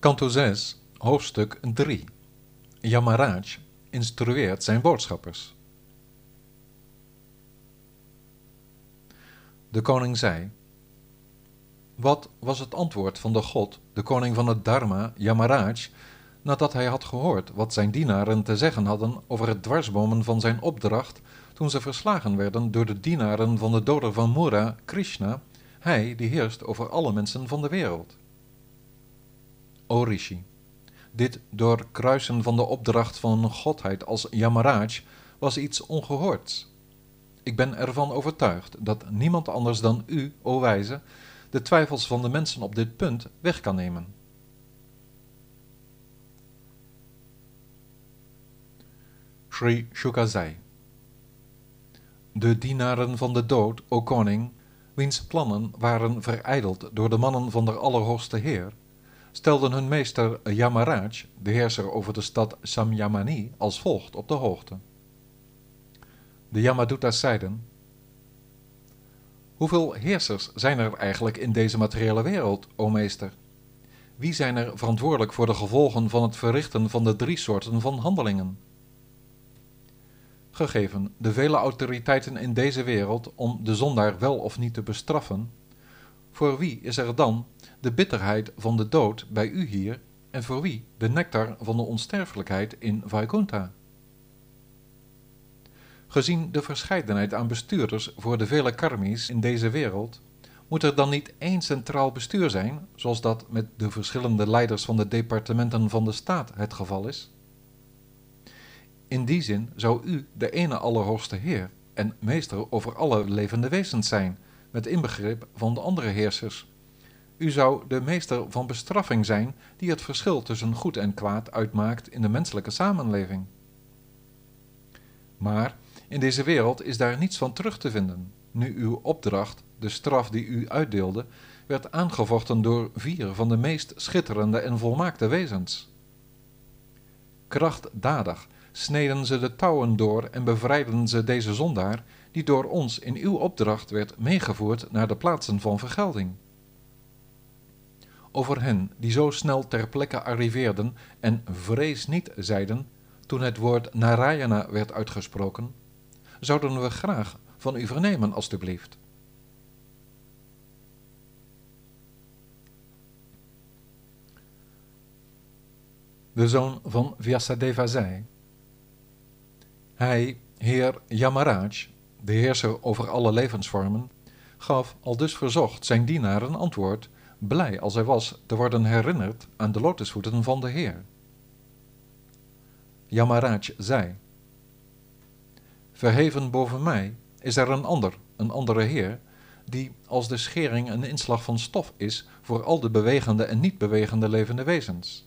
Kanto 6, hoofdstuk 3. Yamaraj instrueert zijn boodschappers. De koning zei: wat was het antwoord van de god, de koning van het dharma, Yamaraj, nadat hij had gehoord wat zijn dienaren te zeggen hadden over het dwarsbomen van zijn opdracht, toen ze verslagen werden door de dienaren van de doder van Mura, Krishna, hij die heerst over alle mensen van de wereld? O Rishi, dit doorkruisen van de opdracht van een godheid als Yamaraj was iets ongehoords. Ik ben ervan overtuigd dat niemand anders dan u, o wijze, de twijfels van de mensen op dit punt weg kan nemen. Sri Shuka zei: de dienaren van de dood, o koning, wiens plannen waren verijdeld door de mannen van de Allerhoogste Heer, stelden hun meester Yamaraj, de heerser over de stad Samyamani, als volgt op de hoogte. De Yamadutas zeiden: hoeveel heersers zijn er eigenlijk in deze materiële wereld, o meester? Wie zijn er verantwoordelijk voor de gevolgen van het verrichten van de drie soorten van handelingen? Gegeven de vele autoriteiten in deze wereld om de zondaar wel of niet te bestraffen, voor wie is er dan de bitterheid van de dood bij u hier en voor wie de nectar van de onsterfelijkheid in Vaikuntha? Gezien de verscheidenheid aan bestuurders voor de vele karmis in deze wereld, moet er dan niet één centraal bestuur zijn, zoals dat met de verschillende leiders van de departementen van de staat het geval is? In die zin zou u de ene Allerhoogste Heer en meester over alle levende wezens zijn, met inbegrip van de andere heersers. U zou de meester van bestraffing zijn die het verschil tussen goed en kwaad uitmaakt in de menselijke samenleving. Maar in deze wereld is daar niets van terug te vinden, nu uw opdracht, de straf die u uitdeelde, werd aangevochten door vier van de meest schitterende en volmaakte wezens. Krachtdadig sneden ze de touwen door en bevrijden ze deze zondaar, die door ons in uw opdracht werd meegevoerd naar de plaatsen van vergelding. Over hen die zo snel ter plekke arriveerden en vrees niet zeiden, toen het woord Narayana werd uitgesproken, zouden we graag van u vernemen, alstublieft. De zoon van Vyasadeva zei: hij, heer Yamaraj, de heerser over alle levensvormen, gaf aldus verzocht zijn dienaren antwoord, blij als hij was te worden herinnerd aan de lotusvoeten van de Heer. Yamaraj zei: verheven boven mij is er een ander, een andere Heer, die als de schering een inslag van stof is voor al de bewegende en niet bewegende levende wezens.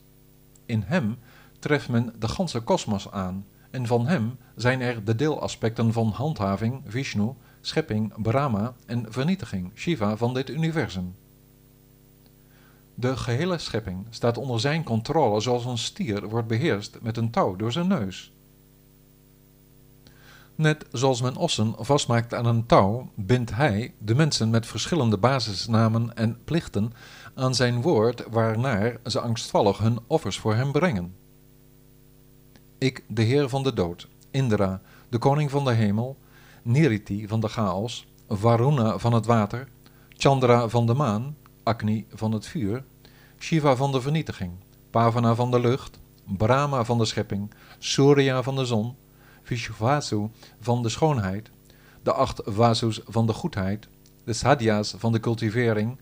In hem treft men de ganse kosmos aan, en van hem zijn er de deelaspecten van handhaving, Vishnu, schepping, Brahma en vernietiging, Shiva, van dit universum. De gehele schepping staat onder zijn controle, zoals een stier wordt beheerst met een touw door zijn neus. Net zoals men ossen vastmaakt aan een touw, bindt hij de mensen met verschillende basisnamen en plichten aan zijn woord, waarnaar ze angstvallig hun offers voor hem brengen. Ik, de heer van de dood, Indra, de koning van de hemel, Niriti van de chaos, Varuna van het water, Chandra van de maan, Agni van het vuur, Shiva van de vernietiging, Pavana van de lucht, Brahma van de schepping, Surya van de zon, Vishvasu van de schoonheid, de 8 Vasus van de goedheid, de Sadhya's van de cultivering,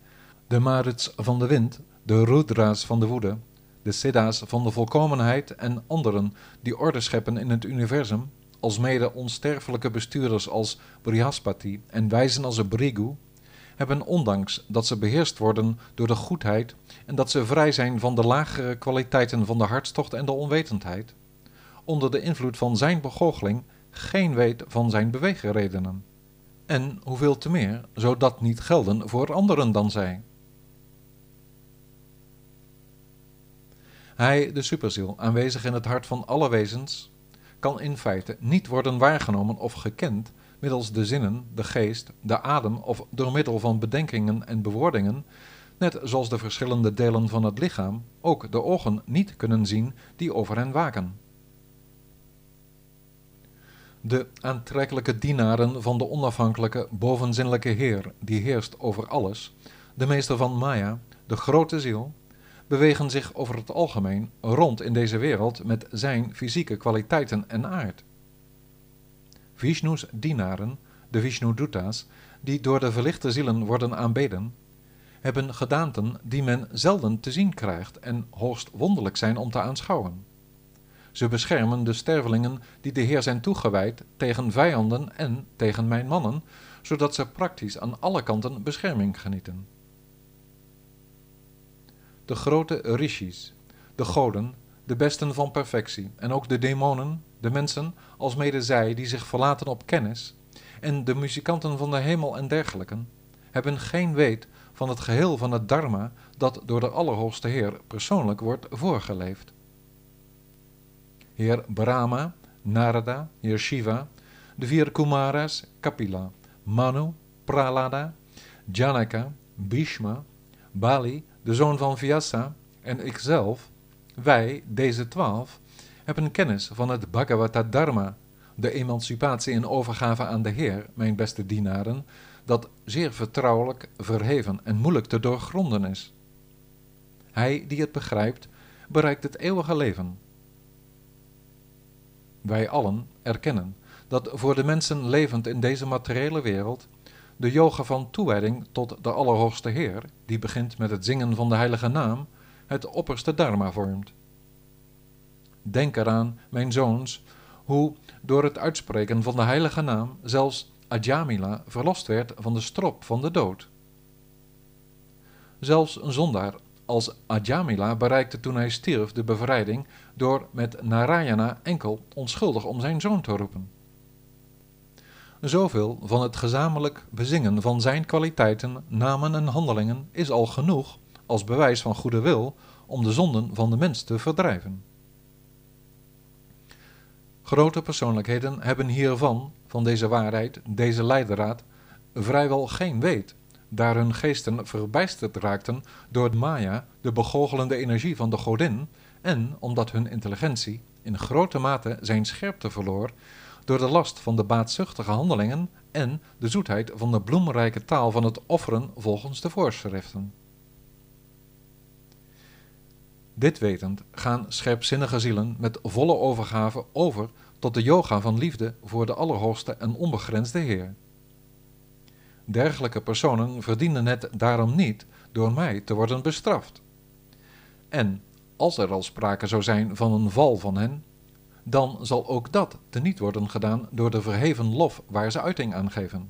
de Maruts van de wind, de Rudra's van de woede, de Siddha's van de volkomenheid en anderen die orde scheppen in het universum, alsmede onsterfelijke bestuurders als Brihaspati en wijzen als Bhrigu, hebben ondanks dat ze beheerst worden door de goedheid en dat ze vrij zijn van de lagere kwaliteiten van de hartstocht en de onwetendheid, onder de invloed van zijn begoocheling geen weet van zijn beweegredenen. En hoeveel te meer zou dat niet gelden voor anderen dan zij? Hij, de superziel, aanwezig in het hart van alle wezens, kan in feite niet worden waargenomen of gekend middels de zinnen, de geest, de adem of door middel van bedenkingen en bewoordingen, net zoals de verschillende delen van het lichaam ook de ogen niet kunnen zien die over hen waken. De aantrekkelijke dienaren van de onafhankelijke, bovenzinnelijke Heer, die heerst over alles, de meester van Maya, de grote ziel, bewegen zich over het algemeen rond in deze wereld met zijn fysieke kwaliteiten en aard. Vishnu's dienaren, de Vishnu-dutas, die door de verlichte zielen worden aanbeden, hebben gedaanten die men zelden te zien krijgt en hoogst wonderlijk zijn om te aanschouwen. Ze beschermen de stervelingen die de Heer zijn toegewijd tegen vijanden en tegen mijn mannen, zodat ze praktisch aan alle kanten bescherming genieten. De grote Rishis, de goden, de besten van perfectie, en ook de demonen, de mensen, alsmede zij die zich verlaten op kennis, en de muzikanten van de hemel en dergelijken, hebben geen weet van het geheel van het dharma dat door de Allerhoogste Heer persoonlijk wordt voorgeleefd. Heer Brahma, Narada, Heer Shiva, de vier Kumaras, Kapila, Manu, Pralada, Janaka, Bhishma, Bali, de zoon van Vyasa en ikzelf, wij, deze 12, hebben kennis van het Bhagavata Dharma, de emancipatie en overgave aan de Heer, mijn beste dienaren, dat zeer vertrouwelijk, verheven en moeilijk te doorgronden is. Hij die het begrijpt, bereikt het eeuwige leven. Wij allen erkennen dat voor de mensen levend in deze materiële wereld de yoga van toewijding tot de Allerhoogste Heer, die begint met het zingen van de heilige naam, het opperste dharma vormt. Denk eraan, mijn zoons, hoe door het uitspreken van de heilige naam zelfs Ajamila verlost werd van de strop van de dood. Zelfs een zondaar als Ajamila bereikte toen hij stierf de bevrijding door met Narayana enkel onschuldig om zijn zoon te roepen. Zoveel van het gezamenlijk bezingen van zijn kwaliteiten, namen en handelingen is al genoeg als bewijs van goede wil om de zonden van de mens te verdrijven. Grote persoonlijkheden hebben hiervan, van deze waarheid, deze leidraad, vrijwel geen weet, daar hun geesten verbijsterd raakten door Maya, de begoochelende energie van de godin, en omdat hun intelligentie in grote mate zijn scherpte verloor door de last van de baatzuchtige handelingen en de zoetheid van de bloemrijke taal van het offeren volgens de voorschriften. Dit wetend gaan scherpzinnige zielen met volle overgave over tot de yoga van liefde voor de Allerhoogste en onbegrensde Heer. Dergelijke personen verdienen het daarom niet door mij te worden bestraft. En als er al sprake zou zijn van een val van hen, dan zal ook dat teniet worden gedaan door de verheven lof waar ze uiting aan geven.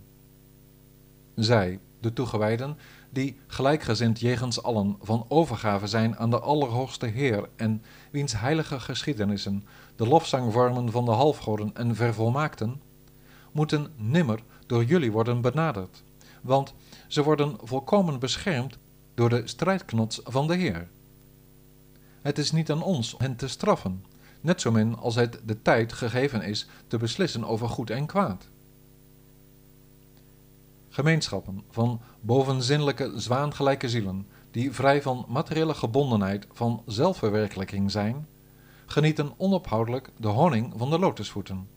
Zij, de toegewijden, die gelijkgezind jegens allen van overgave zijn aan de Allerhoogste Heer en wiens heilige geschiedenissen de lofzang vormen van de halfgoden en vervolmaakten, moeten nimmer door jullie worden benaderd, want ze worden volkomen beschermd door de strijdknots van de Heer. Het is niet aan ons hen te straffen, net zo min als het de tijd gegeven is te beslissen over goed en kwaad. Gemeenschappen van bovenzinnelijke zwaangelijke zielen, die vrij van materiële gebondenheid van zelfverwerkelijking zijn, genieten onophoudelijk de honing van de lotusvoeten.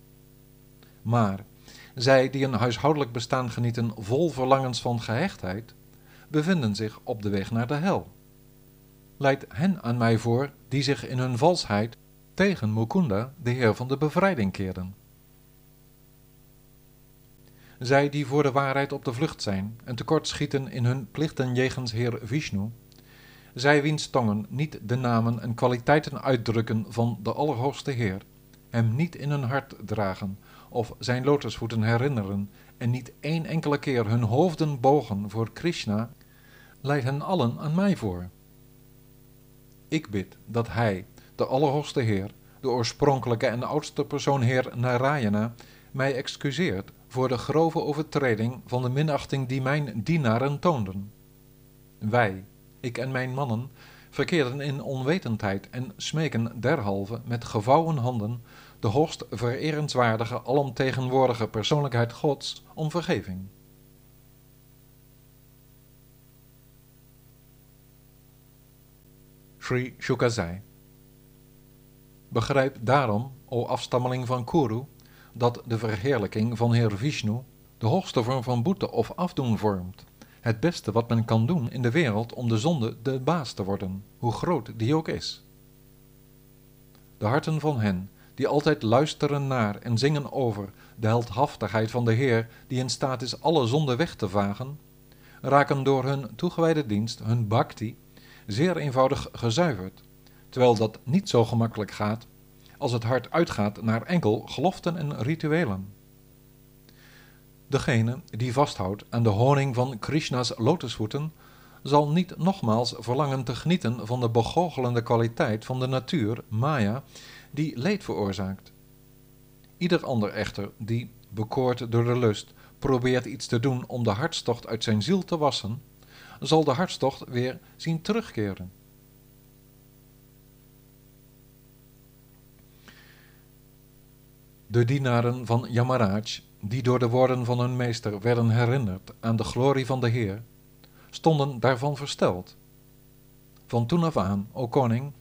Maar zij die een huishoudelijk bestaan genieten vol verlangens van gehechtheid, bevinden zich op de weg naar de hel. Leid hen aan mij voor die zich in hun valsheid tegen Mukunda, de Heer van de bevrijding, keerden. Zij die voor de waarheid op de vlucht zijn en tekortschieten in hun plichten jegens Heer Vishnu, zij wiens tongen niet de namen en kwaliteiten uitdrukken van de Allerhoogste Heer, hem niet in hun hart dragen of zijn lotusvoeten herinneren en niet één enkele keer hun hoofden bogen voor Krishna, leid hen allen aan mij voor. Ik bid dat Hij, de Allerhoogste Heer, de oorspronkelijke en oudste persoon Heer Narayana, mij excuseert voor de grove overtreding van de minachting die mijn dienaren toonden. Wij, ik en mijn mannen, verkeerden in onwetendheid en smeken derhalve met gevouwen handen de hoogst vererenswaardige, alomtegenwoordige persoonlijkheid Gods om vergeving. Sri Shuka zei: begrijp daarom, o afstammeling van Kuru, dat de verheerlijking van Heer Vishnu de hoogste vorm van boete of afdoen vormt, het beste wat men kan doen in de wereld om de zonde de baas te worden, hoe groot die ook is. De harten van hen die altijd luisteren naar en zingen over de heldhaftigheid van de Heer die in staat is alle zonde weg te vagen, raken door hun toegewijde dienst, hun bhakti, zeer eenvoudig gezuiverd, terwijl dat niet zo gemakkelijk gaat als het hart uitgaat naar enkel geloften en rituelen. Degene die vasthoudt aan de honing van Krishna's lotusvoeten zal niet nogmaals verlangen te genieten van de begoochelende kwaliteit van de natuur, Maya, die leed veroorzaakt. Ieder ander echter, die, bekoord door de lust, probeert iets te doen om de hartstocht uit zijn ziel te wassen, zal de hartstocht weer zien terugkeren. De dienaren van Yamaraj, die door de woorden van hun meester werden herinnerd aan de glorie van de Heer, stonden daarvan versteld. Van toen af aan, o koning,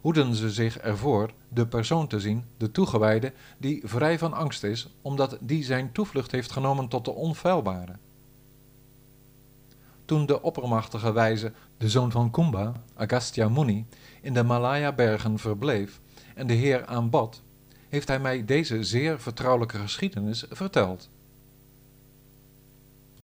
hoeden ze zich ervoor de persoon te zien, de toegewijde, die vrij van angst is, omdat die zijn toevlucht heeft genomen tot de onfeilbare. Toen de oppermachtige wijze, de zoon van Kumbha, Agastya Muni, in de Malaya-bergen verbleef en de Heer aanbad, heeft hij mij deze zeer vertrouwelijke geschiedenis verteld.